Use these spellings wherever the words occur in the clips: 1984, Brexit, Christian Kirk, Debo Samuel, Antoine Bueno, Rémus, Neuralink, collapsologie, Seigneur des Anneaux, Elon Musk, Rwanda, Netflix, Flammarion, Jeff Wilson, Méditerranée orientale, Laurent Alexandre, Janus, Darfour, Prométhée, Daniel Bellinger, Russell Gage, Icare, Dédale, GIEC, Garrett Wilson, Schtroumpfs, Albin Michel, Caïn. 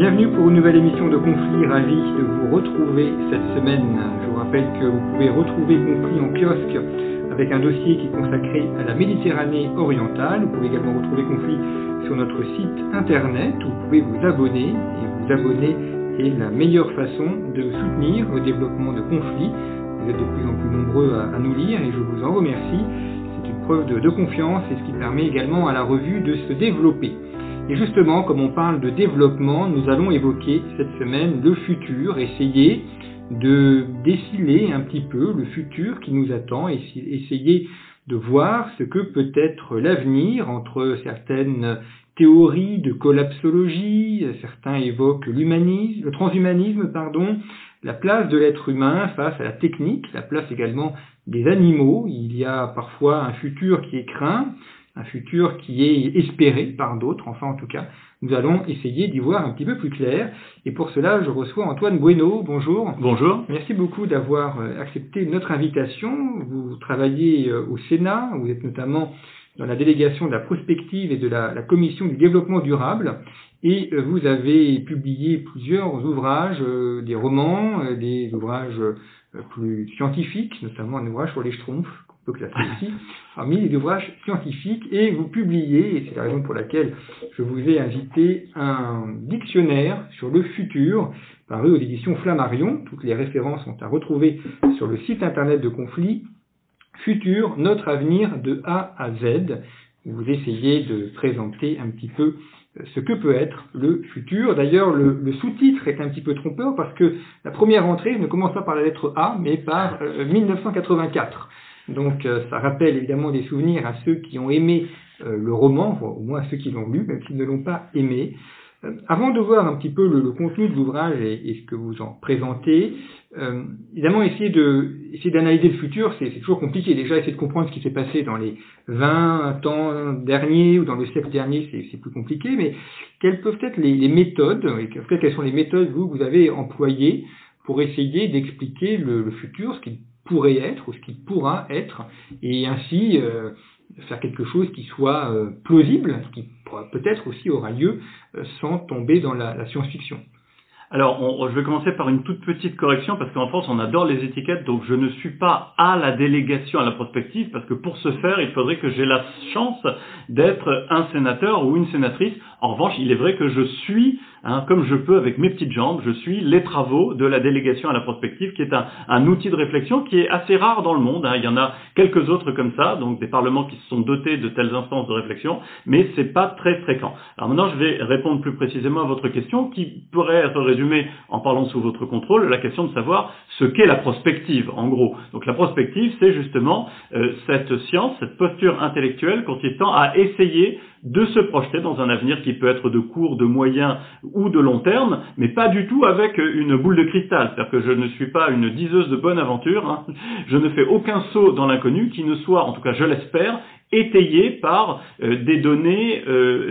Bienvenue pour une nouvelle émission de Conflits, ravi de vous retrouver cette semaine. Je vous rappelle que vous pouvez retrouver Conflits en kiosque avec un dossier qui est consacré à la Méditerranée orientale. Vous pouvez également retrouver Conflits sur notre site internet où vous pouvez vous abonner. Et vous abonner est la meilleure façon de soutenir le développement de Conflits. Vous êtes de plus en plus nombreux à nous lire et je vous en remercie. C'est une preuve de confiance et ce qui permet également à la revue de se développer. Et justement, comme on parle de développement, nous allons évoquer cette semaine le futur, essayer de déceler un petit peu le futur qui nous attend, essayer de voir ce que peut être l'avenir entre certaines théories de collapsologie, certains évoquent l'humanisme, le transhumanisme, la place de l'être humain face à la technique, la place également des animaux. Il y a parfois un futur qui est craint, un futur qui est espéré par d'autres, enfin en tout cas, nous allons essayer d'y voir un petit peu plus clair. Et pour cela, je reçois Antoine Bueno. Bonjour. Bonjour. Merci beaucoup d'avoir accepté notre invitation. Vous travaillez au Sénat, vous êtes notamment dans la délégation de la prospective et de la commission du développement durable. Et vous avez publié plusieurs ouvrages, des romans, des ouvrages plus scientifiques, notamment un ouvrage sur les Schtroumpfs. Donc là, c'est aussi parmi les ouvrages scientifiques, et vous publiez, et c'est la raison pour laquelle je vous ai invité, un dictionnaire sur le futur, paru aux éditions Flammarion. Toutes les références sont à retrouver sur le site internet de Conflits, Futur, notre avenir de A à Z. Vous essayez de présenter un petit peu ce que peut être le futur. D'ailleurs, le sous-titre est un petit peu trompeur, parce que la première entrée ne commence pas par la lettre A, mais par 1984. Donc ça rappelle évidemment des souvenirs à ceux qui ont aimé le roman, au moins à ceux qui l'ont lu, même s'ils ne l'ont pas aimé. Avant de voir un petit peu le contenu de l'ouvrage et ce que vous en présentez, évidemment essayer d'analyser le futur, c'est toujours compliqué. Déjà, essayer de comprendre ce qui s'est passé dans les 20 ans derniers ou dans le siècle dernier, c'est plus compliqué. Mais quelles peuvent être les méthodes, quelles sont les méthodes que vous avez employées pour essayer d'expliquer le futur, ce qui pourrait être ou ce qui pourra être, et ainsi faire quelque chose qui soit plausible, qui peut-être aussi aura lieu sans tomber dans la science-fiction. Alors, je vais commencer par une toute petite correction, parce qu'en France, on adore les étiquettes, donc je ne suis pas à la délégation, à la prospective, parce que pour ce faire, il faudrait que j'ai la chance d'être un sénateur ou une sénatrice. En revanche, il est vrai que je suis, comme je peux avec mes petites jambes, je suis les travaux de la délégation à la prospective, qui est un outil de réflexion qui est assez rare dans le monde. Il y en a quelques autres comme ça, donc des parlements qui se sont dotés de telles instances de réflexion, mais c'est pas très fréquent. Alors maintenant, je vais répondre plus précisément à votre question, qui pourrait être résumée en parlant sous votre contrôle, la question de savoir ce qu'est la prospective, en gros. Donc la prospective, c'est justement cette science, cette posture intellectuelle consistant à essayer de se projeter dans un avenir qui peut être de court, de moyen ou de long terme, mais pas du tout avec une boule de cristal. C'est-à-dire que je ne suis pas une diseuse de bonne aventure, Je ne fais aucun saut dans l'inconnu qui ne soit, en tout cas je l'espère, étayé par des données,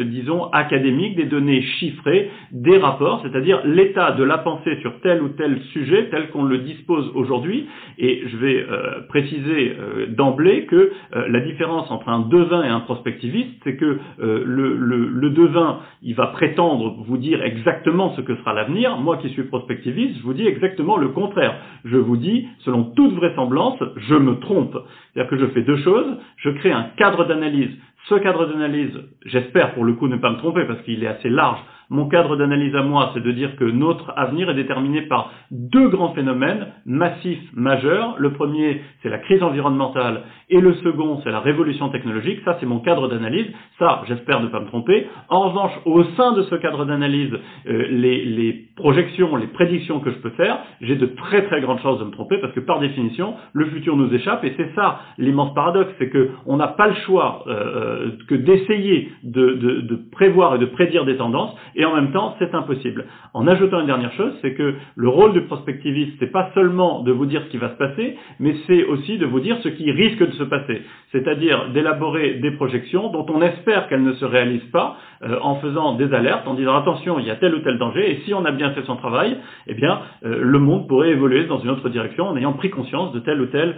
disons, académiques, des données chiffrées, des rapports, c'est-à-dire l'état de la pensée sur tel ou tel sujet, tel qu'on le dispose aujourd'hui. Et je vais préciser d'emblée que la différence entre un devin et un prospectiviste, c'est que le devin, il va prétendre vous dire exactement ce que sera l'avenir. Moi qui suis prospectiviste, je vous dis exactement le contraire. Je vous dis, selon toute vraisemblance, je me trompe. C'est-à-dire que je fais deux choses, je crée un cadre d'analyse. Ce cadre d'analyse, j'espère pour le coup ne pas me tromper parce qu'il est assez large Mon cadre d'analyse à moi, c'est de dire que notre avenir est déterminé par deux grands phénomènes massifs, majeurs. Le premier, c'est la crise environnementale et le second, c'est la révolution technologique. Ça, c'est mon cadre d'analyse. Ça, j'espère ne pas me tromper. En revanche, au sein de ce cadre d'analyse, les projections, les prédictions que je peux faire, j'ai de très très grandes chances de me tromper parce que par définition, le futur nous échappe et c'est ça l'immense paradoxe, c'est qu'on n'a pas le choix que d'essayer de prévoir et de prédire des tendances et en même temps, c'est impossible. En ajoutant une dernière chose, c'est que le rôle du prospectiviste, c'est pas seulement de vous dire ce qui va se passer, mais c'est aussi de vous dire ce qui risque de se passer, c'est-à-dire d'élaborer des projections dont on espère qu'elles ne se réalisent pas en faisant des alertes, en disant attention, il y a tel ou tel danger et si on a bien fait son travail, eh bien, le monde pourrait évoluer dans une autre direction en ayant pris conscience de telle ou telle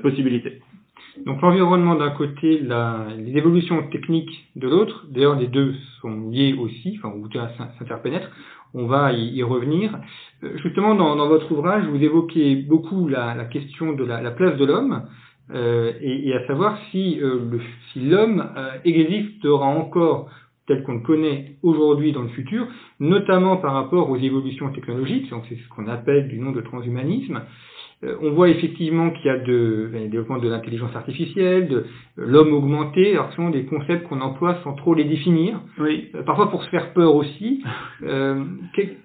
possibilité. Donc l'environnement d'un côté, les évolutions techniques de l'autre, d'ailleurs les deux sont liés aussi, enfin ou s'interpénètrent, on va y revenir. Justement dans votre ouvrage, vous évoquez beaucoup la question de la place de l'homme, et à savoir si l'homme existera encore tel qu'on le connaît aujourd'hui dans le futur, notamment par rapport aux évolutions technologiques, donc c'est ce qu'on appelle du nom de transhumanisme. On voit effectivement qu'il y a le développement de l'intelligence artificielle, de l'homme augmenté, alors ce sont des concepts qu'on emploie sans trop les définir, oui. Parfois pour se faire peur aussi.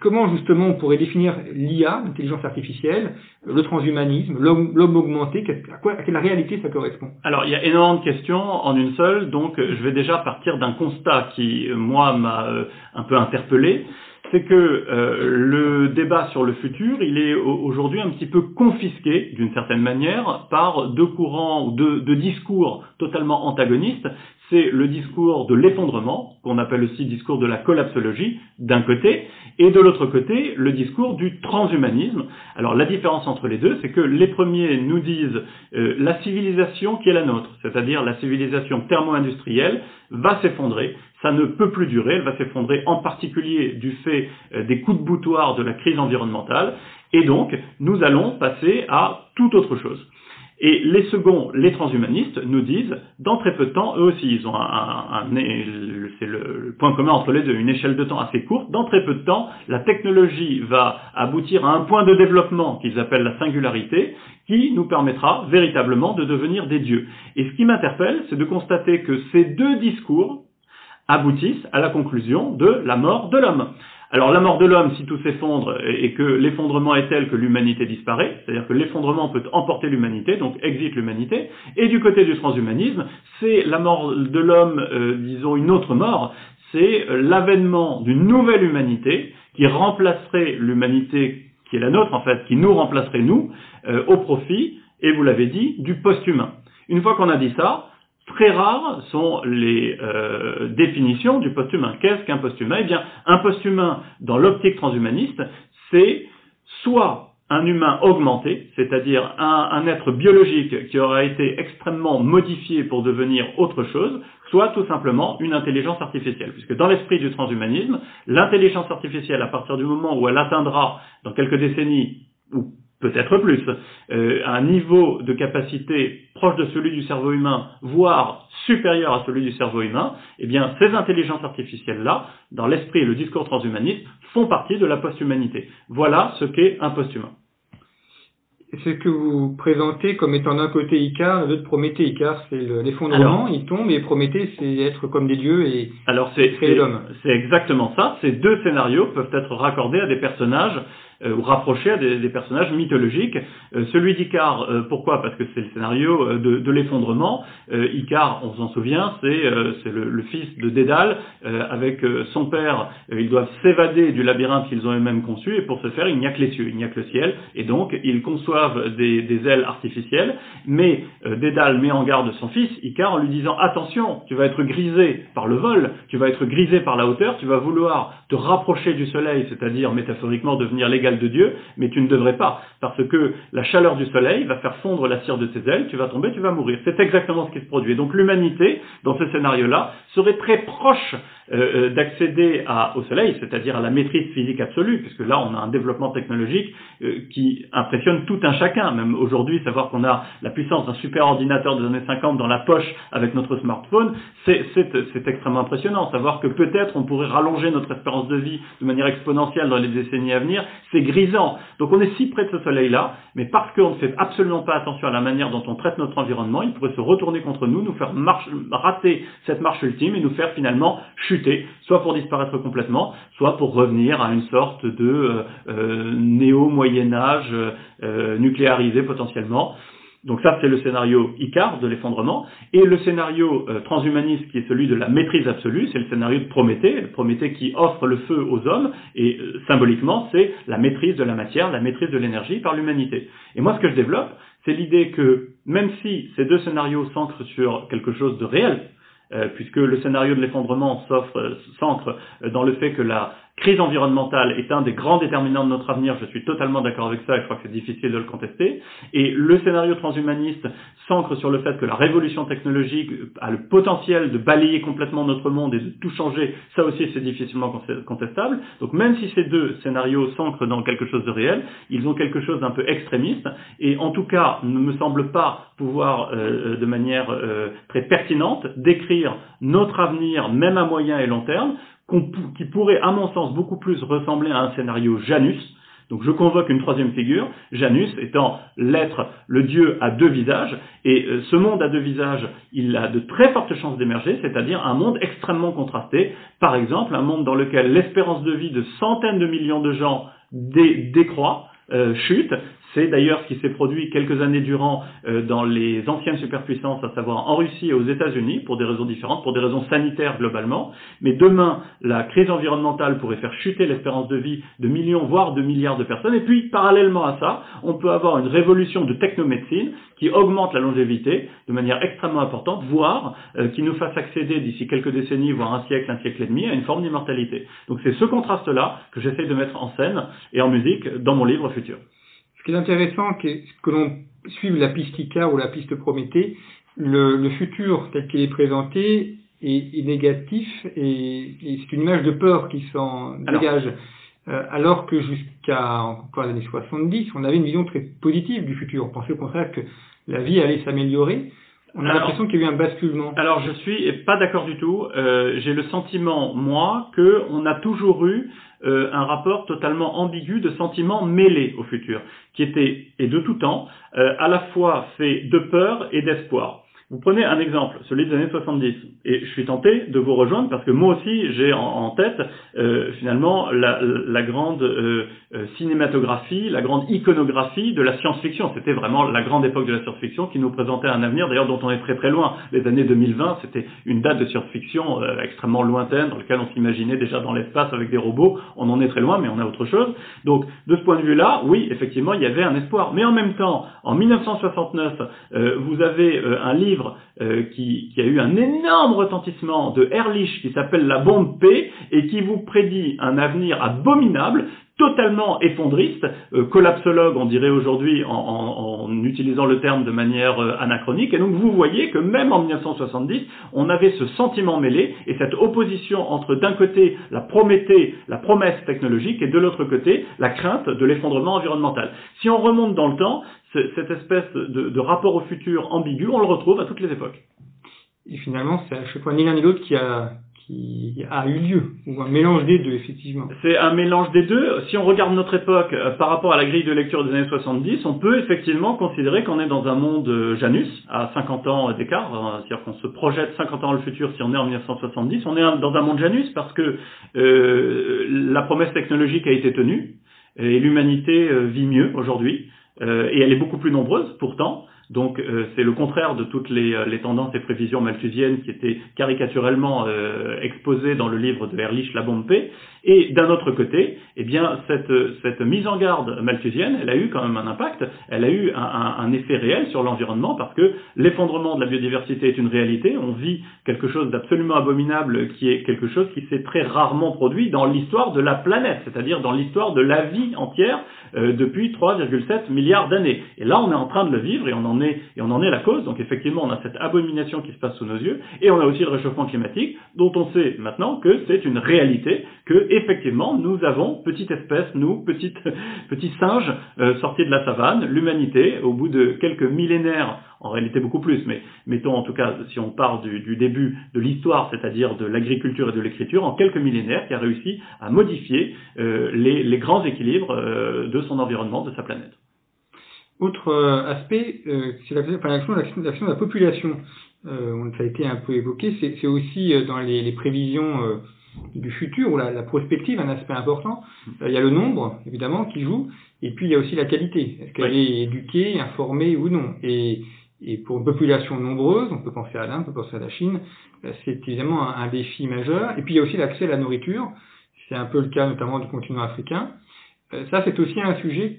Comment justement on pourrait définir l'IA, l'intelligence artificielle, le transhumanisme, l'homme augmenté, à quelle réalité ça correspond? Alors il y a énormément de questions en une seule, donc je vais déjà partir d'un constat qui, moi, m'a un peu interpellé. C'est que le débat sur le futur, il est aujourd'hui un petit peu confisqué, d'une certaine manière, par deux courants ou deux discours totalement antagonistes. C'est le discours de l'effondrement, qu'on appelle aussi discours de la collapsologie, d'un côté, et de l'autre côté, le discours du transhumanisme. Alors la différence entre les deux, c'est que les premiers nous disent la civilisation qui est la nôtre, c'est-à-dire la civilisation thermo-industrielle, va s'effondrer. Ça ne peut plus durer, elle va s'effondrer en particulier du fait des coups de boutoir de la crise environnementale, et donc nous allons passer à toute autre chose. Et les seconds, les transhumanistes, nous disent, dans très peu de temps, eux aussi, ils ont c'est le point commun entre les deux, une échelle de temps assez courte, dans très peu de temps, la technologie va aboutir à un point de développement qu'ils appellent la singularité, qui nous permettra véritablement de devenir des dieux. Et ce qui m'interpelle, c'est de constater que ces deux discours aboutissent à la conclusion de la mort de l'homme. Alors la mort de l'homme, si tout s'effondre et que l'effondrement est tel que l'humanité disparaît, c'est-à-dire que l'effondrement peut emporter l'humanité, donc exit l'humanité, et du côté du transhumanisme, c'est la mort de l'homme, disons une autre mort, c'est l'avènement d'une nouvelle humanité qui remplacerait l'humanité qui est la nôtre en fait, qui nous remplacerait nous, au profit, et vous l'avez dit, du post-humain. Une fois qu'on a dit ça, très rares sont les définitions du post-humain. Qu'est-ce qu'un post-humain? Eh bien, un post-humain, dans l'optique transhumaniste, c'est soit un humain augmenté, c'est-à-dire un être biologique qui aura été extrêmement modifié pour devenir autre chose, soit tout simplement une intelligence artificielle. Puisque dans l'esprit du transhumanisme, l'intelligence artificielle, à partir du moment où elle atteindra, dans quelques décennies, ou peut-être plus, un niveau de capacité proche de celui du cerveau humain, voire supérieur à celui du cerveau humain, eh bien, ces intelligences artificielles-là, dans l'esprit et le discours transhumaniste, font partie de la post-humanité. Voilà ce qu'est un post-humain. Ce que vous présentez comme étant d'un côté Icare, de l'autre Prométhée. Icare, c'est l'effondrement, il tombe, et Prométhée, c'est être comme des dieux et créer l'homme. C'est exactement ça. Ces deux scénarios peuvent être raccordés à des personnages ou rapprochés à des personnages mythologiques. Celui d'Icare, pourquoi? Parce que c'est le scénario de l'effondrement. Icare, on s'en souvient, c'est le fils de Dédale. Avec son père, ils doivent s'évader du labyrinthe qu'ils ont eux-mêmes conçu, et pour ce faire, il n'y a que les cieux, il n'y a que le ciel, et donc ils conçoivent des ailes artificielles, mais Dédale met en garde son fils, Icare, en lui disant « Attention, tu vas être grisé par le vol, tu vas être grisé par la hauteur, tu vas vouloir te rapprocher du soleil, c'est-à-dire métaphoriquement devenir l'égal de Dieu, mais tu ne devrais pas, parce que la chaleur du soleil va faire fondre la cire de ses ailes, tu vas tomber, tu vas mourir. » C'est exactement ce qui se produit. Donc l'humanité, dans ce scénario-là, serait très proche d'accéder au soleil, c'est-à-dire à la maîtrise physique absolue, puisque là on a un développement technologique qui impressionne tout un chacun. Même aujourd'hui, savoir qu'on a la puissance d'un super ordinateur des années 50 dans la poche avec notre smartphone, c'est extrêmement impressionnant. Savoir que peut-être on pourrait rallonger notre espérance de vie de manière exponentielle dans les décennies à venir, c'est grisant. Donc on est si près de ce soleil-là, mais parce qu'on ne fait absolument pas attention à la manière dont on traite notre environnement, il pourrait se retourner contre nous, nous faire rater cette marche ultime et nous faire finalement chuter, soit pour disparaître complètement, soit pour revenir à une sorte de néo-Moyen-Âge nucléarisé potentiellement. Donc ça, c'est le scénario Icare de l'effondrement. Et le scénario transhumaniste, qui est celui de la maîtrise absolue, c'est le scénario de Prométhée. Prométhée qui offre le feu aux hommes, et symboliquement, c'est la maîtrise de la matière, la maîtrise de l'énergie par l'humanité. Et moi, ce que je développe, c'est l'idée que, même si ces deux scénarios s'ancrent sur quelque chose de réel, puisque le scénario de l'effondrement s'ancre dans le fait que la crise environnementale est un des grands déterminants de notre avenir, je suis totalement d'accord avec ça et je crois que c'est difficile de le contester, et le scénario transhumaniste s'ancre sur le fait que la révolution technologique a le potentiel de balayer complètement notre monde et de tout changer, ça aussi c'est difficilement contestable. Donc même si ces deux scénarios s'ancrent dans quelque chose de réel, ils ont quelque chose d'un peu extrémiste et en tout cas ne me semble pas pouvoir de manière très pertinente décrire notre avenir, même à moyen et long terme, qui pourrait, à mon sens, beaucoup plus ressembler à un scénario Janus. Donc je convoque une troisième figure, Janus étant l'être, le dieu à deux visages, et ce monde à deux visages, il a de très fortes chances d'émerger, c'est-à-dire un monde extrêmement contrasté, par exemple un monde dans lequel l'espérance de vie de centaines de millions de gens décroît, chute. C'est d'ailleurs ce qui s'est produit quelques années durant dans les anciennes superpuissances, à savoir en Russie et aux États-Unis, pour des raisons différentes, pour des raisons sanitaires globalement. Mais demain, la crise environnementale pourrait faire chuter l'espérance de vie de millions, voire de milliards de personnes. Et puis, parallèlement à ça, on peut avoir une révolution de technomédecine qui augmente la longévité de manière extrêmement importante, voire qui nous fasse accéder d'ici quelques décennies, voire un siècle et demi, à une forme d'immortalité. Donc c'est ce contraste-là que j'essaie de mettre en scène et en musique dans mon livre futur. Ce qui est intéressant, c'est que l'on suive la piste Icare ou la piste Prométhée, le futur tel qu'il est présenté est négatif et c'est une image de peur qui s'en dégage. Alors que jusqu'à encore les années 70, on avait une vision très positive du futur. On pensait au contraire que la vie allait s'améliorer. On a l'impression qu'il y a eu un basculement. Alors je suis pas d'accord du tout. J'ai le sentiment, moi, que on a toujours eu un rapport totalement ambigu de sentiments mêlés au futur, qui était, et de tout temps, à la fois fait de peur et d'espoir. Vous prenez un exemple, celui des années 70, et je suis tenté de vous rejoindre parce que moi aussi j'ai en tête finalement la grande cinématographie, la grande iconographie de la science-fiction. C'était vraiment la grande époque de la science-fiction qui nous présentait un avenir, d'ailleurs dont on est très très loin. Les années 2020, c'était une date de science-fiction extrêmement lointaine dans laquelle on s'imaginait déjà dans l'espace avec des robots. On en est très loin, mais on a autre chose. Donc de ce point de vue-là, oui, effectivement, il y avait un espoir. Mais en même temps, en 1969, vous avez un livre qui a eu un énorme retentissement de Ehrlich qui s'appelle La bombe P et qui vous prédit un avenir abominable, totalement effondriste, collapsologue on dirait aujourd'hui en utilisant le terme de manière anachronique. Et donc vous voyez que même en 1970, on avait ce sentiment mêlé et cette opposition entre d'un côté la promesse technologique et de l'autre côté la crainte de l'effondrement environnemental. Si on remonte dans le temps, cette espèce de rapport au futur ambigu, on le retrouve à toutes les époques. Et finalement, c'est à chaque fois ni l'un ni l'autre qui a eu lieu, ou un mélange des deux, effectivement. C'est un mélange des deux. Si on regarde notre époque par rapport à la grille de lecture des années 70, on peut effectivement considérer qu'on est dans un monde Janus, à 50 ans d'écart, c'est-à-dire qu'on se projette 50 ans dans le futur si on est en 1970. On est dans un monde Janus parce que la promesse technologique a été tenue, et l'humanité vit mieux aujourd'hui, et elle est beaucoup plus nombreuse pourtant. Donc c'est le contraire de toutes les tendances et prévisions malthusiennes qui étaient caricaturellement exposées dans le livre de Ehrlich, La bombe P. Et d'un autre côté, eh bien cette mise en garde malthusienne, elle a eu quand même un impact, elle a eu un effet réel sur l'environnement parce que l'effondrement de la biodiversité est une réalité, on vit quelque chose d'absolument abominable qui est quelque chose qui s'est très rarement produit dans l'histoire de la planète, c'est-à-dire dans l'histoire de la vie entière depuis 3,7 milliards d'années. Et là on est en train de le vivre et on en en est, et on en est la cause. Donc effectivement, on a cette abomination qui se passe sous nos yeux, et on a aussi le réchauffement climatique, dont on sait maintenant que c'est une réalité, que effectivement nous avons, petite espèce, nous, petits singes sortis de la savane, l'humanité, au bout de quelques millénaires, en réalité beaucoup plus, mais mettons en tout cas, si on part du début de l'histoire, c'est-à-dire de l'agriculture et de l'écriture, en quelques millénaires, qui a réussi à modifier les grands équilibres de son environnement, de sa planète. Autre aspect, c'est l'action de la population. Ça a été un peu évoqué, c'est aussi dans les prévisions du futur, ou la prospective, un aspect important. Il y a le nombre, évidemment, qui joue, et puis il y a aussi la qualité. Est-ce qu'elle est éduquée, informée ou non? Et pour une population nombreuse, on peut penser à l'Inde, on peut penser à la Chine, c'est évidemment un défi majeur. Et puis il y a aussi l'accès à la nourriture, c'est un peu le cas notamment du continent africain. Ça, c'est aussi un sujet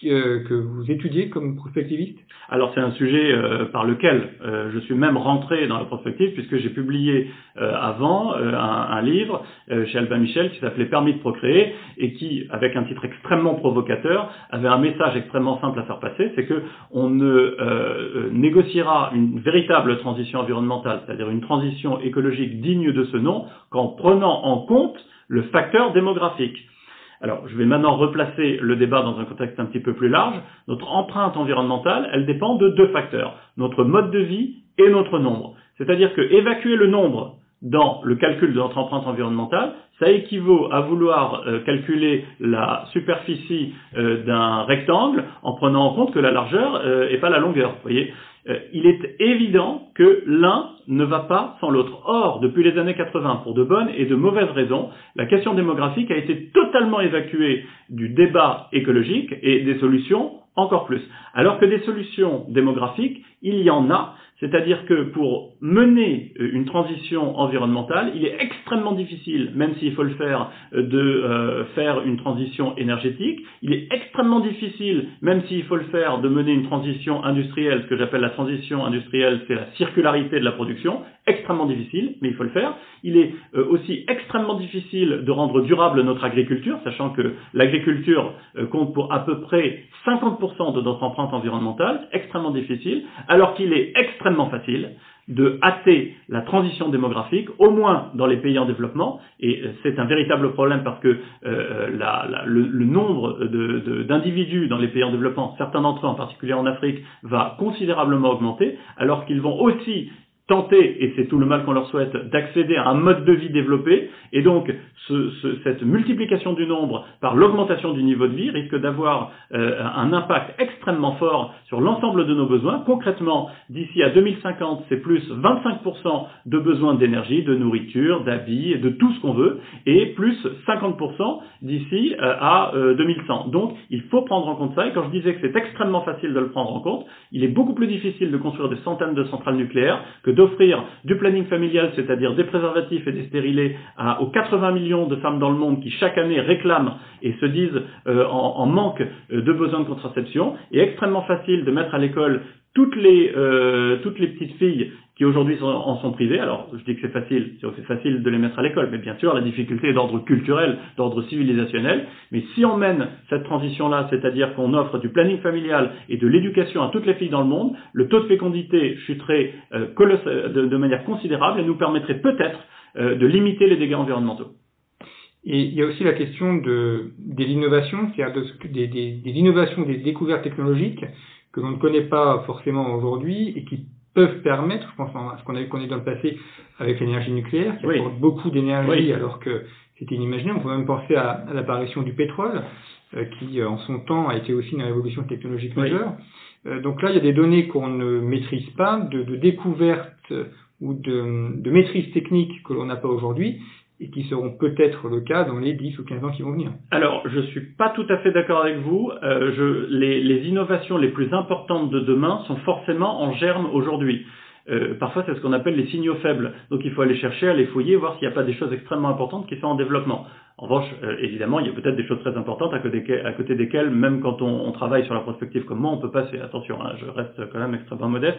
que vous étudiez comme prospectiviste? Alors c'est un sujet par lequel je suis même rentré dans la prospective, puisque j'ai publié avant un livre chez Albin Michel qui s'appelait « Permis de procréer » et qui, avec un titre extrêmement provocateur, avait un message extrêmement simple à faire passer, c'est que on ne négociera une véritable transition environnementale, c'est-à-dire une transition écologique digne de ce nom, qu'en prenant en compte le facteur démographique. Alors, je vais maintenant replacer le débat dans un contexte un petit peu plus large. Notre empreinte environnementale, elle dépend de deux facteurs, notre mode de vie et notre nombre. C'est-à-dire que évacuer le nombre dans le calcul de notre empreinte environnementale, ça équivaut à vouloir calculer la superficie d'un rectangle en prenant en compte que la largeur et pas la longueur. Vous voyez, il est évident que l'un ne va pas sans l'autre. Or, depuis les années 80, pour de bonnes et de mauvaises raisons, la question démographique a été totalement évacuée du débat écologique et des solutions encore plus. Alors que des solutions démographiques, il y en a, c'est-à-dire que pour mener une transition environnementale, il est extrêmement difficile, même s'il faut le faire, de faire une transition énergétique, il est extrêmement difficile, même s'il faut le faire, de mener une transition industrielle. Ce que j'appelle la transition industrielle, c'est la circularité de la production, extrêmement difficile, mais il faut le faire. Il est aussi extrêmement difficile de rendre durable notre agriculture, sachant que l'agriculture compte pour à peu près 50% de notre empreinte environnementale, extrêmement difficile, alors qu'il est extrêmement facile de hâter la transition démographique, au moins dans les pays en développement, et c'est un véritable problème parce que le nombre d'individus dans les pays en développement, certains d'entre eux en particulier en Afrique, va considérablement augmenter, alors qu'ils vont aussi tenter, et c'est tout le mal qu'on leur souhaite, d'accéder à un mode de vie développé, et donc cette multiplication du nombre par l'augmentation du niveau de vie risque d'avoir un impact extrêmement fort sur l'ensemble de nos besoins. Concrètement, d'ici à 2050, c'est plus 25% de besoins d'énergie, de nourriture, d'habits, de tout ce qu'on veut, et plus 50% d'ici à 2100. Donc, il faut prendre en compte ça, et quand je disais que c'est extrêmement facile de le prendre en compte, il est beaucoup plus difficile de construire des centaines de centrales nucléaires que d'offrir du planning familial, c'est-à-dire des préservatifs et des stérilés aux 80 millions de femmes dans le monde qui chaque année réclament et se disent en manque de besoins de contraception, et extrêmement facile de mettre à l'école toutes les petites filles qui aujourd'hui en sont privées. Alors, je dis que c'est facile de les mettre à l'école, mais bien sûr, la difficulté est d'ordre culturel, d'ordre civilisationnel. Mais si on mène cette transition-là, c'est-à-dire qu'on offre du planning familial et de l'éducation à toutes les filles dans le monde, le taux de fécondité chuterait de manière considérable et nous permettrait peut-être de limiter les dégâts environnementaux. Et il y a aussi la question de l'innovation, c'est-à-dire de l'innovation des découvertes technologiques que l'on ne connaît pas forcément aujourd'hui et qui peuvent permettre, je pense à ce qu'on a vu dans le passé avec l'énergie nucléaire, qui apporte beaucoup d'énergie alors que c'était inimaginable. On peut même penser à l'apparition du pétrole, qui en son temps a été aussi une révolution technologique majeure. Donc là, il y a des données qu'on ne maîtrise pas, de découvertes ou de maîtrise technique que l'on n'a pas aujourd'hui, et qui seront peut-être le cas dans les 10 ou 15 ans qui vont venir. Alors, je suis pas tout à fait d'accord avec vous. Les innovations les plus importantes de demain sont forcément en germe aujourd'hui. Parfois, c'est ce qu'on appelle les signaux faibles. Donc, il faut aller chercher, aller fouiller, voir s'il n'y a pas des choses extrêmement importantes qui sont en développement. En revanche, évidemment, il y a peut-être des choses très importantes à côté desquelles, même quand on travaille sur la prospective comme moi, on peut passer. Attention, je reste quand même extrêmement modeste.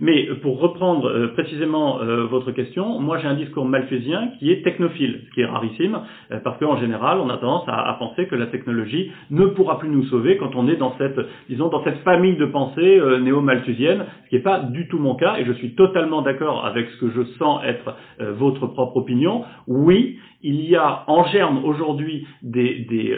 Mais pour reprendre précisément votre question, moi j'ai un discours malthusien qui est technophile, ce qui est rarissime, parce qu'en général, on a tendance à penser que la technologie ne pourra plus nous sauver quand on est dans cette, disons, dans cette famille de pensée néo-malthusienne, ce qui n'est pas du tout mon cas, et je suis totalement d'accord avec ce que je sens être votre propre opinion. Oui, il y a en germe aujourd'hui des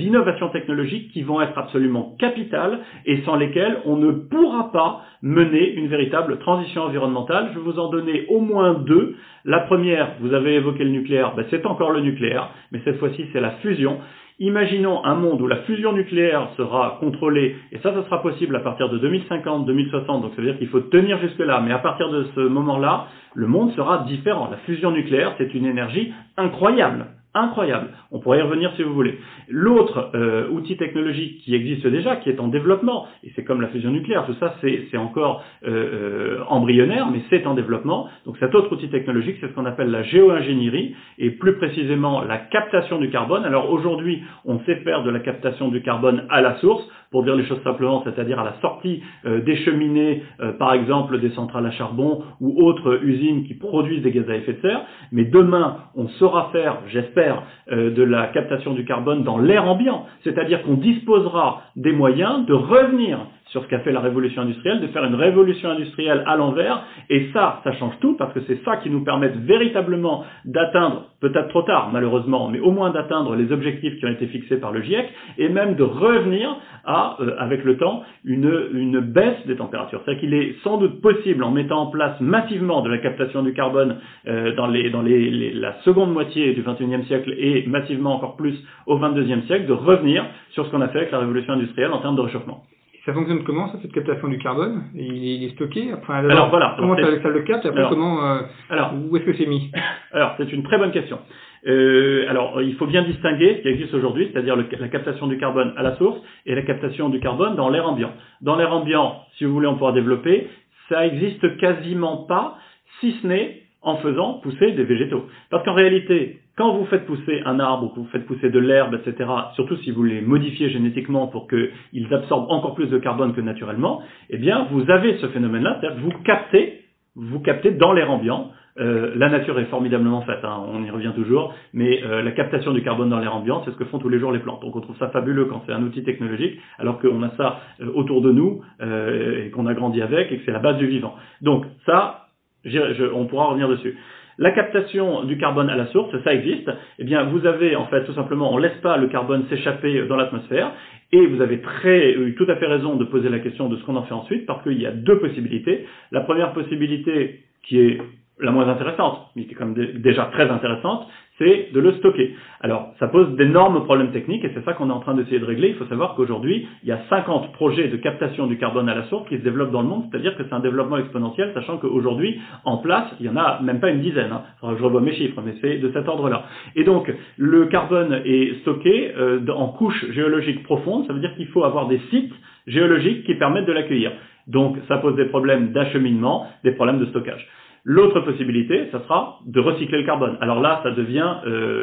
innovations technologiques qui vont être absolument capitales et sans lesquelles on ne pourra pas mener une véritable transition environnementale. Je vais vous en donner au moins deux. La première, vous avez évoqué le nucléaire, c'est encore le nucléaire, mais cette fois-ci c'est la fusion. Imaginons un monde où la fusion nucléaire sera contrôlée, et ça sera possible à partir de 2050, 2060, donc ça veut dire qu'il faut tenir jusque-là, mais à partir de ce moment-là, le monde sera différent. La fusion nucléaire, c'est une énergie incroyable. Incroyable. On pourrait y revenir si vous voulez. L'autre outil technologique qui existe déjà, qui est en développement, et c'est comme la fusion nucléaire, tout ça c'est encore embryonnaire, mais c'est en développement. Donc cet autre outil technologique, c'est ce qu'on appelle la géo-ingénierie, et plus précisément la captation du carbone. Alors aujourd'hui, on sait faire de la captation du carbone à la source, pour dire les choses simplement, c'est-à-dire à la sortie des cheminées, par exemple des centrales à charbon ou autres usines qui produisent des gaz à effet de serre. Mais demain, on saura faire, j'espère, de la captation du carbone dans l'air ambiant, c'est-à-dire qu'on disposera des moyens de revenir sur ce qu'a fait la révolution industrielle, de faire une révolution industrielle à l'envers, et ça change tout, parce que c'est ça qui nous permet véritablement d'atteindre, peut-être trop tard malheureusement, mais au moins d'atteindre les objectifs qui ont été fixés par le GIEC, et même de revenir à, avec le temps, une baisse des températures. C'est-à-dire qu'il est sans doute possible, en mettant en place massivement de la captation du carbone dans la seconde moitié du XXIe siècle, et massivement encore plus au XXIIe siècle, de revenir sur ce qu'on a fait avec la révolution industrielle en termes de réchauffement. Ça fonctionne comment, cette captation du carbone? Il est stocké après, alors voilà. Comment ça le capte? Après, où est-ce que c'est mis? Alors, c'est une très bonne question. Il faut bien distinguer ce qui existe aujourd'hui, c'est-à-dire la captation du carbone à la source et la captation du carbone dans l'air ambiant. Dans l'air ambiant, si vous voulez, on pourra développer, ça existe quasiment pas, si ce n'est en faisant pousser des végétaux. Parce qu'en réalité, quand vous faites pousser un arbre ou que vous faites pousser de l'herbe, etc., surtout si vous les modifiez génétiquement pour qu'ils absorbent encore plus de carbone que naturellement, eh bien, vous avez ce phénomène-là, c'est-à-dire que vous captez dans l'air ambiant. La nature est formidablement faite, on y revient toujours, mais la captation du carbone dans l'air ambiant, c'est ce que font tous les jours les plantes. Donc on trouve ça fabuleux quand c'est un outil technologique, alors qu'on a ça autour de nous, et qu'on a grandi avec, et que c'est la base du vivant. Donc ça, on pourra revenir dessus. La captation du carbone à la source, ça existe. Eh bien, vous avez, en fait, tout simplement, on laisse pas le carbone s'échapper dans l'atmosphère. Et vous avez tout à fait raison de poser la question de ce qu'on en fait ensuite, parce qu'il y a deux possibilités. La première possibilité, qui est la moins intéressante, mais qui est quand même déjà très intéressante, c'est de le stocker. Alors, ça pose d'énormes problèmes techniques et c'est ça qu'on est en train d'essayer de régler. Il faut savoir qu'aujourd'hui, il y a 50 projets de captation du carbone à la source qui se développent dans le monde, c'est-à-dire que c'est un développement exponentiel, sachant qu'aujourd'hui, en place, il y en a même pas une dizaine. Je revois mes chiffres, mais c'est de cet ordre-là. Et donc, le carbone est stocké en couches géologiques profondes, ça veut dire qu'il faut avoir des sites géologiques qui permettent de l'accueillir. Donc, ça pose des problèmes d'acheminement, des problèmes de stockage. L'autre possibilité, ça sera de recycler le carbone. Alors là, ça devient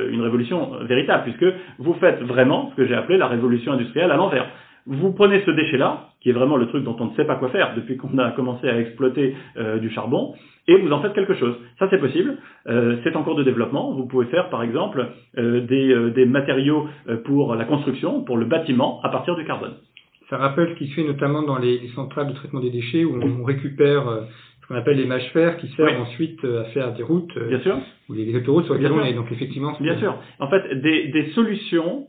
une révolution véritable, puisque vous faites vraiment ce que j'ai appelé la révolution industrielle à l'envers. Vous prenez ce déchet-là, qui est vraiment le truc dont on ne sait pas quoi faire depuis qu'on a commencé à exploiter du charbon, et vous en faites quelque chose. Ça, c'est possible. C'est en cours de développement. Vous pouvez faire, par exemple, des matériaux pour la construction, pour le bâtiment, à partir du carbone. Ça rappelle ce qui se fait notamment dans les centrales de traitement des déchets, où on récupère... qu'on appelle les mâches fer qui servent ensuite à faire des routes ou les autoroutes sur lesquelles on est. Donc effectivement, bien sûr. En fait, des solutions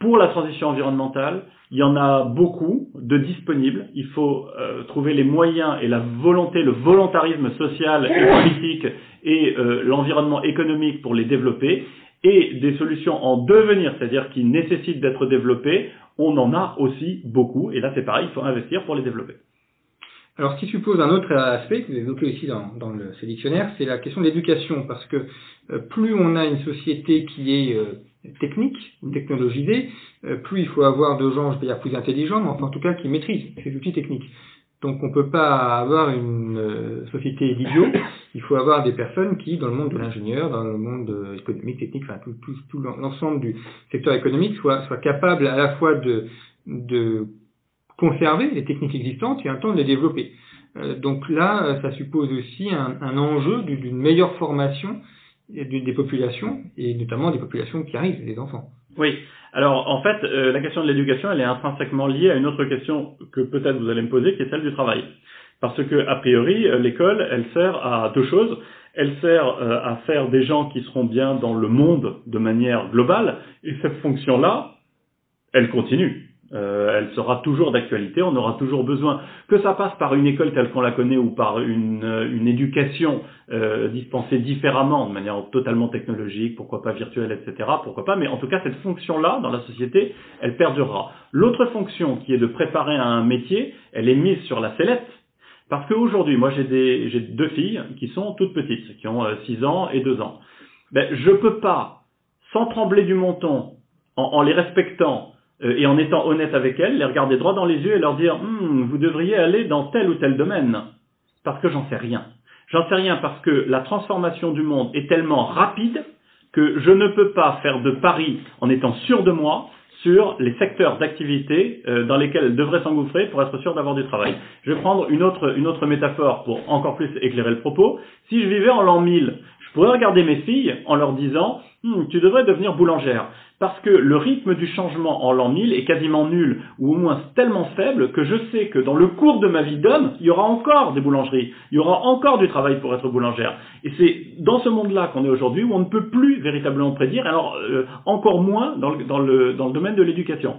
pour la transition environnementale, il y en a beaucoup de disponibles. Il faut trouver les moyens et la volonté, le volontarisme social et politique et l'environnement économique pour les développer. Et des solutions en devenir, c'est-à-dire qui nécessitent d'être développées, on en a aussi beaucoup. Et là, c'est pareil, il faut investir pour les développer. Alors, ce qui suppose un autre aspect, que vous évoquez ici dans ce dictionnaire, c'est la question de l'éducation, parce que plus on a une société qui est technique, une technologisée, plus il faut avoir de gens, je vais dire, plus intelligents, mais en tout cas qui maîtrisent ces outils techniques. Donc on ne peut pas avoir une société d'idiots, il faut avoir des personnes qui, dans le monde de l'ingénieur, dans le monde économique, technique, enfin tout l'ensemble du secteur économique, soient capables à la fois de conserver les techniques existantes et en même temps de les développer. Donc là, ça suppose aussi un enjeu d'une meilleure formation des populations, et notamment des populations qui arrivent, les enfants. Oui. Alors, en fait, la question de l'éducation, elle est intrinsèquement liée à une autre question que peut-être vous allez me poser, qui est celle du travail. Parce que, a priori, l'école, elle sert à deux choses. Elle sert à faire des gens qui seront bien dans le monde de manière globale, et cette fonction-là, elle continue. Elle sera toujours d'actualité, on aura toujours besoin. Que ça passe par une école telle qu'on la connaît ou par une éducation dispensée différemment, de manière totalement technologique, pourquoi pas virtuelle, etc., pourquoi pas, mais en tout cas cette fonction-là, dans la société, elle perdurera. L'autre fonction, qui est de préparer à un métier, elle est mise sur la sellette, parce qu'aujourd'hui, moi j'ai deux filles qui sont toutes petites, qui ont 6 ans et 2 ans. Ben, je peux pas, sans trembler du menton, en les respectant, et en étant honnête avec elles, les regarder droit dans les yeux et leur dire « vous devriez aller dans tel ou tel domaine ». Parce que j'en sais rien. J'en sais rien parce que la transformation du monde est tellement rapide que je ne peux pas faire de paris en étant sûr de moi sur les secteurs d'activité dans lesquels elles devraient s'engouffrer pour être sûr d'avoir du travail. Je vais prendre une autre métaphore pour encore plus éclairer le propos. Si je vivais en l'an 1000, je pourrais regarder mes filles en leur disant « tu devrais devenir boulangère ». Parce que le rythme du changement en l'an 1000 est quasiment nul, ou au moins tellement faible que je sais que dans le cours de ma vie d'homme, il y aura encore des boulangeries, il y aura encore du travail pour être boulangère. Et c'est dans ce monde-là qu'on est aujourd'hui où on ne peut plus véritablement prédire, alors encore moins dans le domaine de l'éducation.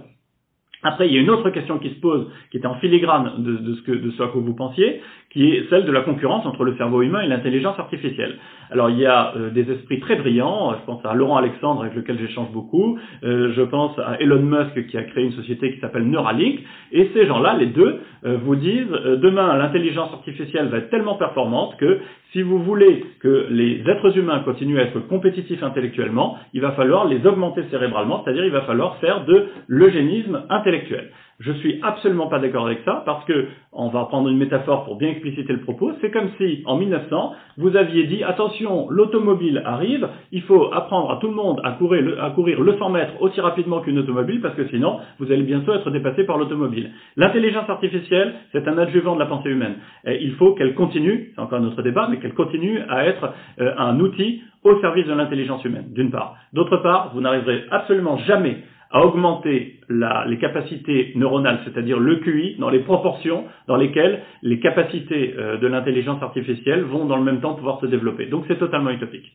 Après, il y a une autre question qui se pose, qui est en filigrane de ce à quoi vous pensiez, qui est celle de la concurrence entre le cerveau humain et l'intelligence artificielle. Alors, il y a des esprits très brillants, je pense à Laurent Alexandre, avec lequel j'échange beaucoup, je pense à Elon Musk, qui a créé une société qui s'appelle Neuralink, et ces gens-là, les deux, vous disent « demain, l'intelligence artificielle va être tellement performante que si vous voulez que les êtres humains continuent à être compétitifs intellectuellement, il va falloir les augmenter cérébralement, c'est-à-dire il va falloir faire de l'eugénisme intellectuel. » Je suis absolument pas d'accord avec ça parce que, on va prendre une métaphore pour bien expliciter le propos, c'est comme si en 1900 vous aviez dit attention, l'automobile arrive, il faut apprendre à tout le monde à courir le 100 mètres aussi rapidement qu'une automobile parce que sinon vous allez bientôt être dépassé par l'automobile. L'intelligence artificielle, c'est un adjuvant de la pensée humaine. Et il faut qu'elle continue, c'est encore notre débat, mais qu'elle continue à être un outil au service de l'intelligence humaine, d'une part. D'autre part, vous n'arriverez absolument jamais à augmenter les capacités neuronales, c'est-à-dire le QI, dans les proportions dans lesquelles les capacités de l'intelligence artificielle vont dans le même temps pouvoir se développer. Donc c'est totalement utopique.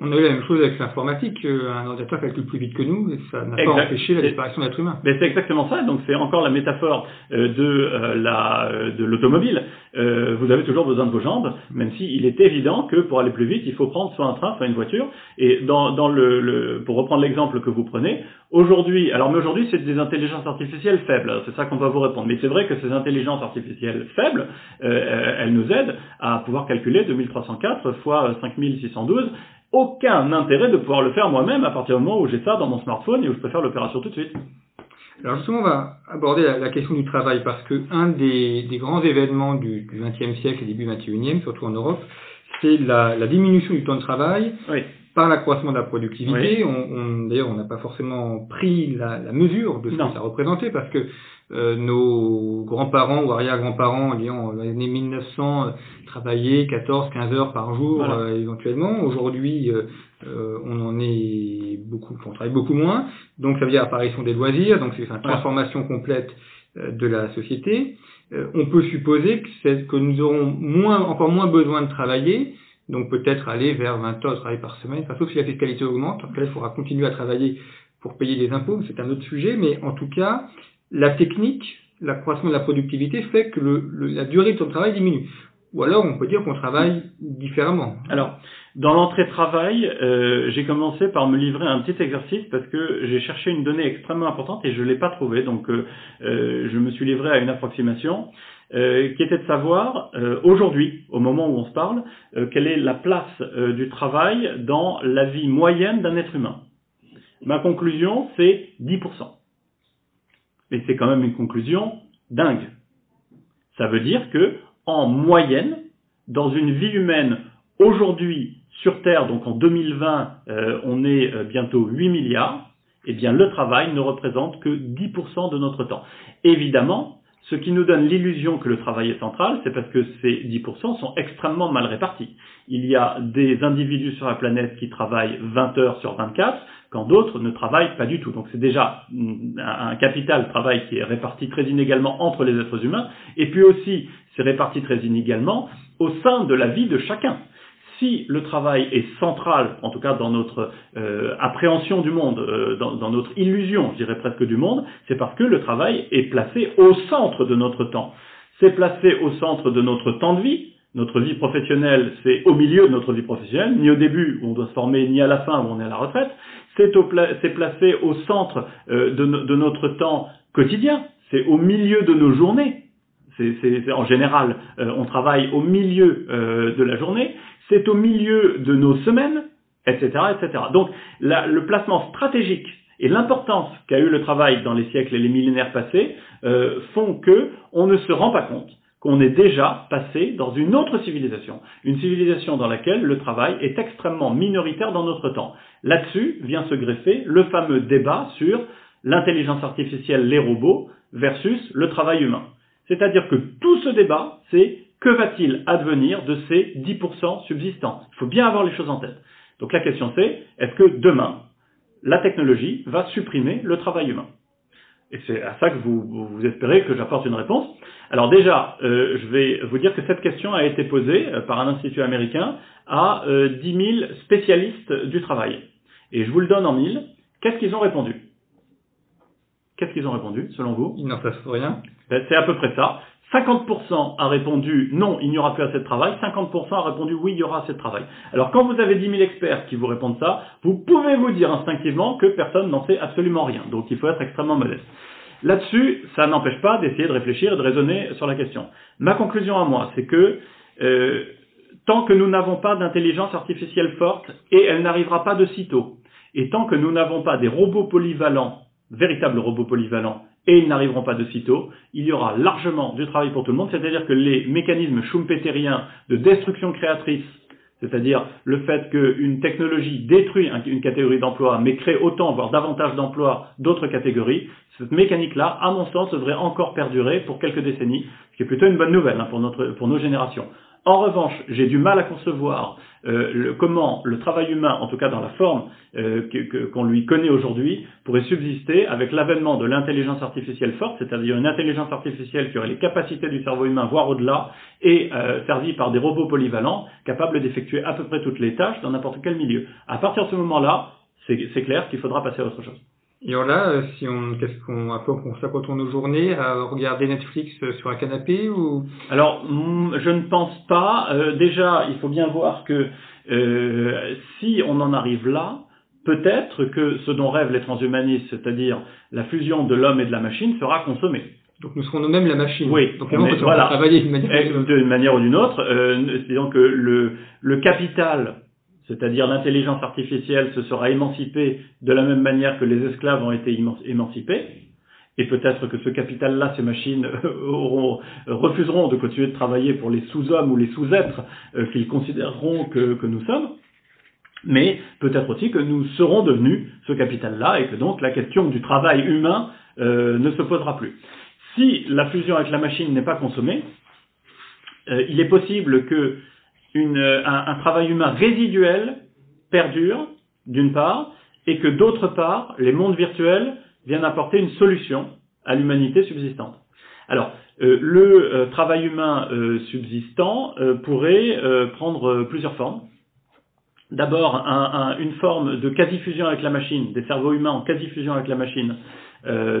On a eu la même chose avec l'informatique, un ordinateur calcule plus vite que nous, et ça n'a pas empêché la disparition de l'être humain. Mais c'est exactement ça, donc c'est encore la métaphore de l'automobile. Vous avez toujours besoin de vos jambes, même s'il est évident que pour aller plus vite, il faut prendre soit un train, soit une voiture. Et pour reprendre l'exemple que vous prenez, aujourd'hui, c'est des intelligences artificielles faibles, c'est ça qu'on va vous répondre. Mais c'est vrai que ces intelligences artificielles faibles, elles nous aident à pouvoir calculer 2304 fois 5612, aucun intérêt de pouvoir le faire moi-même à partir du moment où j'ai ça dans mon smartphone et où je peux faire l'opération tout de suite. Alors justement, on va aborder la question du travail parce que un des grands événements du XXe siècle et début XXIe, surtout en Europe, c'est la diminution du temps de travail par l'accroissement de la productivité. Oui. D'ailleurs, on n'a pas forcément pris la mesure de ce que ça représentait parce que nos grands-parents ou arrière-grands-parents, dans les années 1900, travaillaient 14-15 heures par jour éventuellement. Aujourd'hui, on travaille beaucoup moins. Donc ça veut dire apparition des loisirs, donc c'est une transformation complète de la société. On peut supposer que nous aurons encore moins besoin de travailler. Donc peut-être aller vers 20 heures de travail par semaine, sauf si la fiscalité augmente. Après, il faudra continuer à travailler pour payer les impôts, c'est un autre sujet. Mais en tout cas, la technique, l'accroissement de la productivité fait que la durée de son travail diminue. Ou alors, on peut dire qu'on travaille différemment. Alors, dans l'entrée travail, j'ai commencé par me livrer un petit exercice parce que j'ai cherché une donnée extrêmement importante et je ne l'ai pas trouvée. Donc, je me suis livré à une approximation qui était de savoir, aujourd'hui, au moment où on se parle, quelle est la place du travail dans la vie moyenne d'un être humain. Ma conclusion, c'est 10%. Et c'est quand même une conclusion dingue. Ça veut dire que, en moyenne, dans une vie humaine aujourd'hui sur Terre, donc en 2020, on est bientôt 8 milliards, eh bien le travail ne représente que 10% de notre temps. Évidemment, ce qui nous donne l'illusion que le travail est central, c'est parce que ces 10% sont extrêmement mal répartis. Il y a des individus sur la planète qui travaillent 20 heures sur 24, quand d'autres ne travaillent pas du tout. Donc c'est déjà un capital travail qui est réparti très inégalement entre les êtres humains, et puis aussi c'est réparti très inégalement au sein de la vie de chacun. Si le travail est central, en tout cas dans notre appréhension du monde, dans notre illusion, je dirais presque du monde, c'est parce que le travail est placé au centre de notre temps. C'est placé au centre de notre temps de vie. Notre vie professionnelle, c'est au milieu de notre vie professionnelle, ni au début où on doit se former, ni à la fin où on est à la retraite. C'est placé au centre de notre temps quotidien. C'est au milieu de nos journées. En général, on travaille au milieu de la journée. C'est au milieu de nos semaines, etc., etc. Donc, le placement stratégique et l'importance qu'a eu le travail dans les siècles et les millénaires passés font que on ne se rend pas compte qu'on est déjà passé dans une autre civilisation, une civilisation dans laquelle le travail est extrêmement minoritaire dans notre temps. Là-dessus vient se greffer le fameux débat sur l'intelligence artificielle, les robots, versus le travail humain. C'est-à-dire que tout ce débat, c'est que va-t-il advenir de ces 10% subsistants? Il faut bien avoir les choses en tête. Donc la question c'est, est-ce que demain, la technologie va supprimer le travail humain? Et c'est à ça que vous espérez que j'apporte une réponse. Alors déjà, je vais vous dire que cette question a été posée par un institut américain à 10 000 spécialistes du travail. Et je vous le donne en 1000. Qu'est-ce qu'ils ont répondu? Qu'est-ce qu'ils ont répondu, selon vous? Ils n'en savent rien. C'est à peu près ça. 50% a répondu « Non, il n'y aura plus assez de travail ». 50% a répondu « Oui, il y aura assez de travail ». Alors, quand vous avez 10 000 experts qui vous répondent ça, vous pouvez vous dire instinctivement que personne n'en sait absolument rien. Donc, il faut être extrêmement modeste. Là-dessus, ça n'empêche pas d'essayer de réfléchir et de raisonner sur la question. Ma conclusion à moi, c'est que tant que nous n'avons pas d'intelligence artificielle forte, et elle n'arrivera pas de sitôt, et tant que nous n'avons pas des robots polyvalents, véritables robots polyvalents, et ils n'arriveront pas de sitôt, il y aura largement du travail pour tout le monde, c'est-à-dire que les mécanismes schumpeteriens de destruction créatrice, c'est-à-dire le fait qu'une technologie détruit une catégorie d'emplois, mais crée autant, voire davantage d'emplois d'autres catégories, cette mécanique-là, à mon sens, devrait encore perdurer pour quelques décennies, ce qui est plutôt une bonne nouvelle pour nos générations. En revanche, j'ai du mal à concevoir comment le travail humain, en tout cas dans la forme qu'on lui connaît aujourd'hui, pourrait subsister avec l'avènement de l'intelligence artificielle forte, c'est-à-dire une intelligence artificielle qui aurait les capacités du cerveau humain, voire au-delà, et servie par des robots polyvalents, capables d'effectuer à peu près toutes les tâches dans n'importe quel milieu. À partir de ce moment-là, c'est clair qu'il faudra passer à autre chose. Et alors là, à quoi on s'apporte nos journées, à regarder Netflix sur un canapé ou... Alors, je ne pense pas. Déjà, il faut bien voir que si on en arrive là, peut-être que ce dont rêvent les transhumanistes, c'est-à-dire la fusion de l'homme et de la machine, sera consommée. Donc nous serons nous-mêmes la machine. Oui. Donc on va travailler d'une manière ou d'une autre. Disons que le capital... c'est-à-dire l'intelligence artificielle se sera émancipée de la même manière que les esclaves ont été émancipés, et peut-être que ce capital-là, ces machines refuseront de continuer de travailler pour les sous-hommes ou les sous-êtres qu'ils considéreront que nous sommes, mais peut-être aussi que nous serons devenus ce capital-là, et que donc la question du travail humain ne se posera plus. Si la fusion avec la machine n'est pas consommée, il est possible que un travail humain résiduel perdure, d'une part, et que d'autre part, les mondes virtuels viennent apporter une solution à l'humanité subsistante. Alors, le travail humain subsistant pourrait prendre plusieurs formes. D'abord, une forme de quasi-fusion avec la machine, des cerveaux humains en quasi-fusion avec la machine,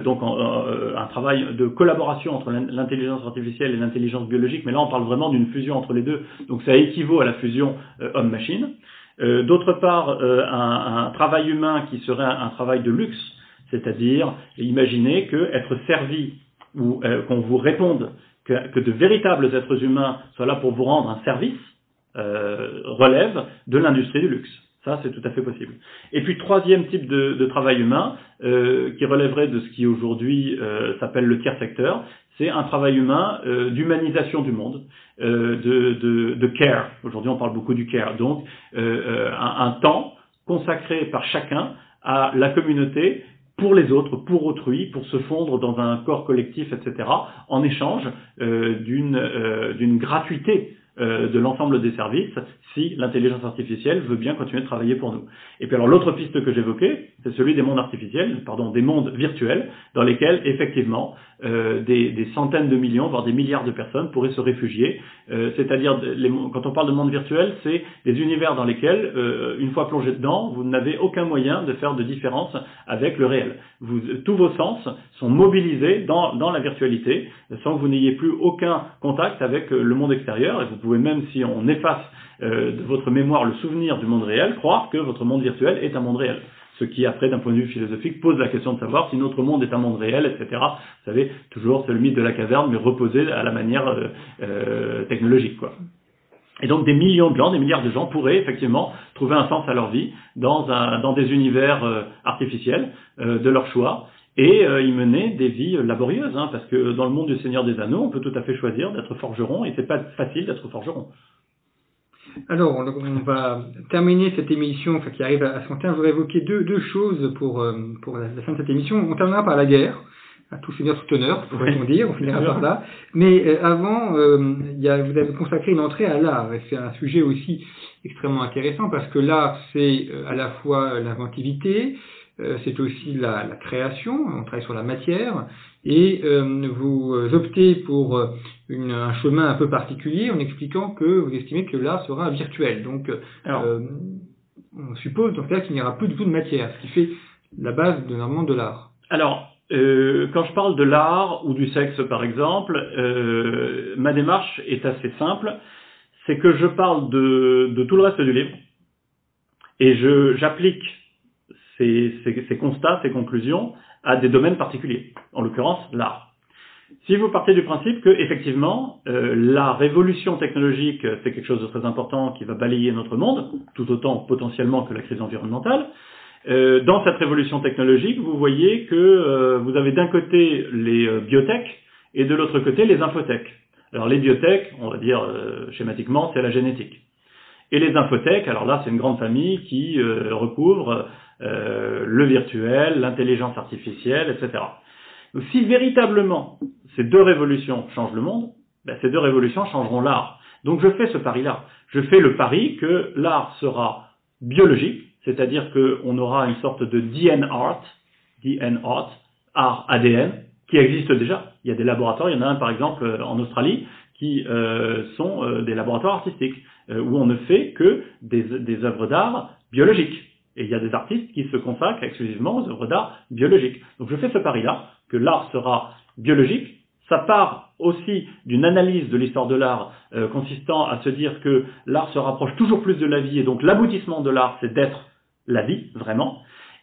donc un travail de collaboration entre l'intelligence artificielle et l'intelligence biologique, mais là on parle vraiment d'une fusion entre les deux, donc ça équivaut à la fusion homme-machine. D'autre part, un travail humain qui serait un travail de luxe, c'est-à-dire imaginez qu'être servi ou qu'on vous réponde, que de véritables êtres humains soient là pour vous rendre un service, relève de l'industrie du luxe. Ça, c'est tout à fait possible. Et puis, troisième type de travail humain qui relèverait de ce qui aujourd'hui s'appelle le tiers secteur, c'est un travail humain d'humanisation du monde, de care. Aujourd'hui, on parle beaucoup du care. Donc, un temps consacré par chacun à la communauté, pour les autres, pour autrui, pour se fondre dans un corps collectif, etc., en échange d'une gratuité de l'ensemble des services, si l'intelligence artificielle veut bien continuer de travailler pour nous. Et puis alors l'autre piste que j'évoquais, c'est celui des mondes artificiels, pardon, des mondes virtuels, dans lesquels effectivement des centaines de millions, voire des milliards de personnes pourraient se réfugier. C'est-à-dire, quand on parle de monde virtuel, c'est des univers dans lesquels, une fois plongé dedans, vous n'avez aucun moyen de faire de différence avec le réel. Tous vos sens sont mobilisés dans la virtualité, sans que vous n'ayez plus aucun contact avec le monde extérieur, et vous pouvez, même si on efface de votre mémoire le souvenir du monde réel, croire que votre monde virtuel est un monde réel. Ce qui, après, d'un point de vue philosophique, pose la question de savoir si notre monde est un monde réel, etc. Vous savez, toujours, c'est le mythe de la caverne, mais reposé à la manière technologique, quoi. Et donc, des millions de gens, des milliards de gens pourraient effectivement trouver un sens à leur vie dans des univers artificiels de leur choix, et y mener des vies laborieuses, hein, parce que dans le monde du Seigneur des Anneaux, on peut tout à fait choisir d'être forgeron, et c'est pas facile d'être forgeron. Alors, on va terminer cette émission, enfin, qui arrive à son terme. Je voudrais évoquer deux choses pour la fin de cette émission. On terminera par la guerre, à tout seigneur tout honneur, pourrait-on dire, on finira par là. Mais avant, vous avez consacré une entrée à l'art, et c'est un sujet aussi extrêmement intéressant, parce que l'art, c'est à la fois l'inventivité, c'est aussi la création, on travaille sur la matière, et vous optez pour un chemin un peu particulier en expliquant que vous estimez que l'art sera virtuel. Donc, on suppose dans ce cas qu'il n'y aura plus du tout de matière, ce qui fait la base de l'art. Alors, quand je parle de l'art ou du sexe, par exemple, ma démarche est assez simple, c'est que je parle de tout le reste du livre, et j'applique ces constats, ces conclusions, à des domaines particuliers, en l'occurrence l'art. Si vous partez du principe que, effectivement, la révolution technologique, c'est quelque chose de très important qui va balayer notre monde, tout autant potentiellement que la crise environnementale, dans cette révolution technologique, vous voyez que vous avez d'un côté les biotech et de l'autre côté les infotech. Alors les biotech, on va dire schématiquement, c'est la génétique. Et les infotech, alors là, c'est une grande famille qui recouvre le virtuel, l'intelligence artificielle, etc. Donc, si véritablement ces deux révolutions changent le monde, ben, ces deux révolutions changeront l'art. Donc je fais ce pari-là. Je fais le pari que l'art sera biologique, c'est-à-dire qu'on aura une sorte de DN art, art ADN, qui existe déjà. Il y a des laboratoires, il y en a un par exemple en Australie, qui sont des laboratoires artistiques, où on ne fait que des œuvres d'art biologiques. Et il y a des artistes qui se consacrent exclusivement aux œuvres d'art biologiques. Donc je fais ce pari-là, que l'art sera biologique. Ça part aussi d'une analyse de l'histoire de l'art consistant à se dire que l'art se rapproche toujours plus de la vie, et donc l'aboutissement de l'art, c'est d'être la vie, vraiment.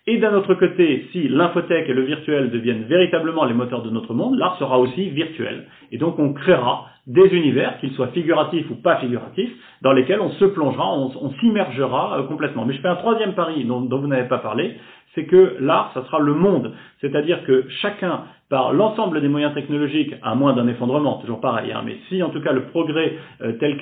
Et d'un autre côté, si l'infotech et le virtuel deviennent véritablement les moteurs de notre monde, l'art sera aussi virtuel. Et donc on créera des univers, qu'ils soient figuratifs ou pas figuratifs, dans lesquels on se plongera, on s'immergera complètement. Mais je fais un troisième pari dont vous n'avez pas parlé, c'est que l'art, ça sera le monde. C'est-à-dire que chacun, par l'ensemble des moyens technologiques, à moins d'un effondrement, toujours pareil, hein, mais si en tout cas le progrès tel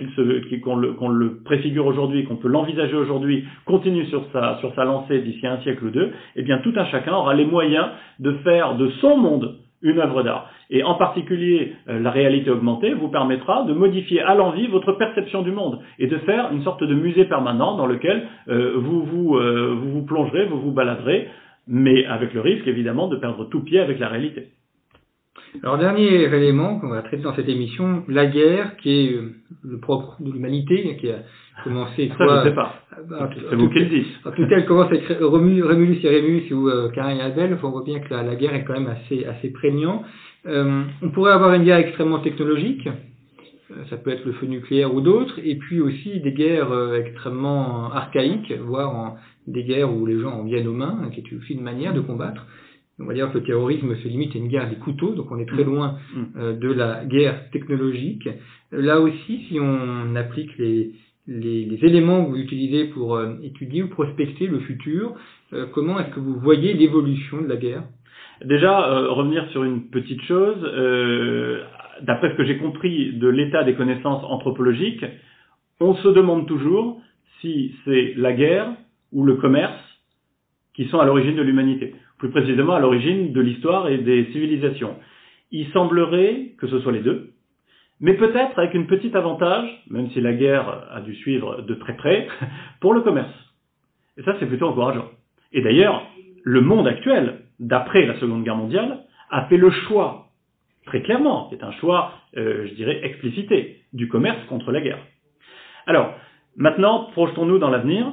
qu'on le préfigure aujourd'hui, qu'on peut l'envisager aujourd'hui, continue sur sa lancée d'ici à un siècle ou deux, eh bien tout un chacun aura les moyens de faire de son monde une œuvre d'art. Et en particulier, la réalité augmentée vous permettra de modifier à l'envi votre perception du monde et de faire une sorte de musée permanent dans lequel vous vous plongerez, vous vous baladerez, mais avec le risque évidemment de perdre tout pied avec la réalité. Alors, dernier élément qu'on va traiter dans cette émission, la guerre, qui est le propre de l'humanité, qui a commencé... Ça, je ne sais pas. C'est vous qui le dites. En tout cas, elle commence avec Romulus et Rémus ou Caïn et Abel. On voit bien que la guerre est quand même assez prégnant. On pourrait avoir une guerre extrêmement technologique, ça peut être le feu nucléaire ou d'autres, et puis aussi des guerres extrêmement archaïques, voire des guerres où les gens en viennent aux mains, qui est aussi une manière de combattre. On va dire que le terrorisme se limite à une guerre des couteaux, donc on est très loin de la guerre technologique. Là aussi, si on applique les éléments que vous utilisez pour étudier ou prospecter le futur, comment est-ce que vous voyez l'évolution de la guerre ? Déjà, revenir sur une petite chose, d'après ce que j'ai compris de l'état des connaissances anthropologiques, on se demande toujours si c'est la guerre ou le commerce qui sont à l'origine de l'humanité, plus précisément à l'origine de l'histoire et des civilisations. Il semblerait que ce soit les deux, mais peut-être avec un petit avantage, même si la guerre a dû suivre de très près, pour le commerce. Et ça, c'est plutôt encourageant. Et d'ailleurs, le monde actuel, d'après la Seconde Guerre mondiale, a fait le choix, très clairement, qui est un choix, je dirais, explicité, du commerce contre la guerre. Alors, maintenant, projetons-nous dans l'avenir.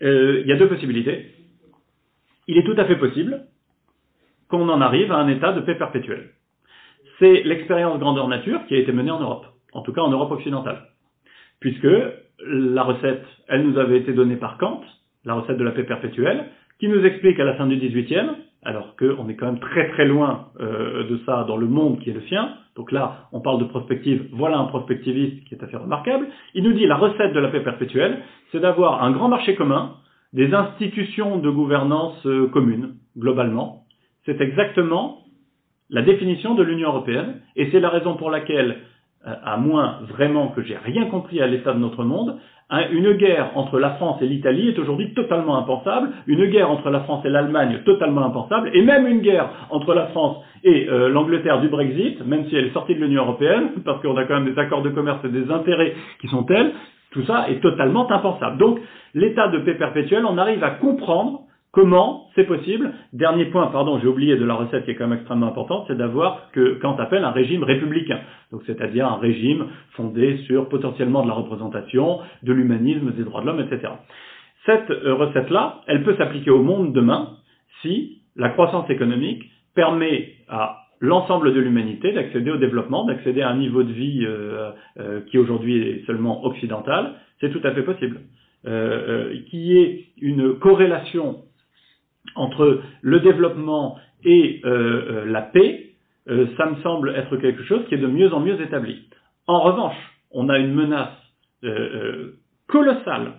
Il y a deux possibilités. Il est tout à fait possible qu'on en arrive à un état de paix perpétuelle. C'est l'expérience grandeur nature qui a été menée en Europe, en tout cas en Europe occidentale, puisque la recette, elle nous avait été donnée par Kant, la recette de la paix perpétuelle, qui nous explique à la fin du XVIIIe, alors qu'on est quand même très très loin de ça dans le monde qui est le sien, donc là on parle de prospective, voilà un prospectiviste qui est assez remarquable, il nous dit la recette de la paix perpétuelle, c'est d'avoir un grand marché commun, des institutions de gouvernance communes, globalement, c'est exactement la définition de l'Union européenne, et c'est la raison pour laquelle, à moins vraiment que j'ai rien compris à l'état de notre monde, une guerre entre la France et l'Italie est aujourd'hui totalement impensable, une guerre entre la France et l'Allemagne totalement impensable, et même une guerre entre la France et l'Angleterre du Brexit, même si elle est sortie de l'Union européenne, parce qu'on a quand même des accords de commerce et des intérêts qui sont tels, tout ça est totalement impensable. Donc, l'état de paix perpétuelle, on arrive à comprendre comment c'est possible. Dernier point, pardon, j'ai oublié de la recette qui est quand même extrêmement importante, c'est d'avoir ce que Kant appelle un régime républicain. Donc, c'est-à-dire un régime fondé sur potentiellement de la représentation, de l'humanisme, des droits de l'homme, etc. Cette recette-là, elle peut s'appliquer au monde demain si la croissance économique permet à l'ensemble de l'humanité d'accéder au développement, d'accéder à un niveau de vie qui aujourd'hui est seulement occidental. C'est tout à fait possible. Qu'il y ait une corrélation entre le développement et la paix, ça me semble être quelque chose qui est de mieux en mieux établi. En revanche, on a une menace colossale,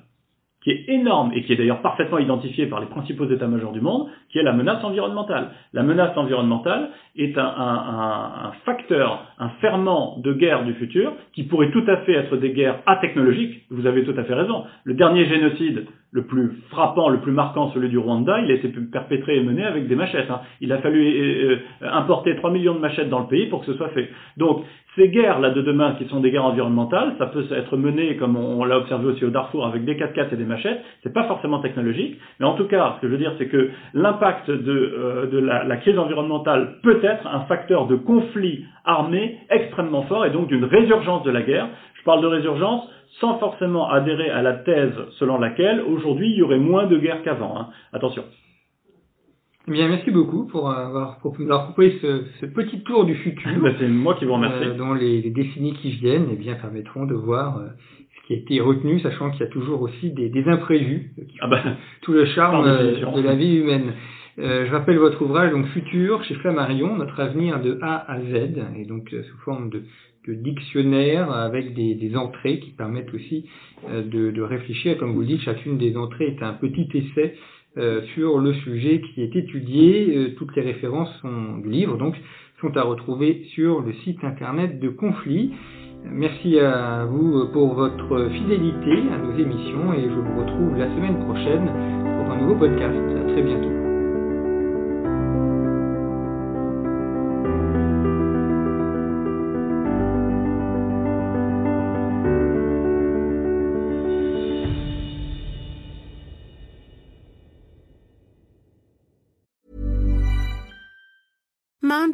qui est énorme et qui est d'ailleurs parfaitement identifiée par les principaux états-majors du monde, qui est la menace environnementale. La menace environnementale est un facteur, un ferment de guerre du futur, qui pourrait tout à fait être des guerres atechnologiques, vous avez tout à fait raison. Le dernier génocide le plus frappant, le plus marquant, celui du Rwanda, il a été perpétré et mené avec des machettes. Il a fallu importer 3 millions de machettes dans le pays pour que ce soit fait. Donc, ces guerres-là de demain, qui sont des guerres environnementales, ça peut être mené, comme on l'a observé aussi au Darfour, avec des 4x4 et des machettes, c'est pas forcément technologique, mais en tout cas, ce que je veux dire, c'est que l'impact de la crise environnementale peut être un facteur de conflit armé extrêmement fort, et donc d'une résurgence de la guerre. Je parle de résurgence sans forcément adhérer à la thèse selon laquelle, aujourd'hui, il y aurait moins de guerre qu'avant. Attention. Eh bien, merci beaucoup pour avoir proposé ce petit tour du futur. Ben, c'est moi qui vous remercie. Dans les décennies qui viennent, eh bien, permettront de voir ce qui a été retenu, sachant qu'il y a toujours aussi des imprévus, tout le charme de la vie humaine. Je rappelle votre ouvrage, donc Futur, chez Flammarion, notre avenir de A à Z, et donc sous forme de dictionnaire avec des entrées qui permettent aussi de réfléchir. Comme vous le dites, chacune des entrées est un petit essai sur le sujet qui est étudié. Toutes les références du livre donc sont à retrouver sur le site internet de Conflits. Merci à vous pour votre fidélité à nos émissions et je vous retrouve la semaine prochaine pour un nouveau podcast. À très bientôt. Mom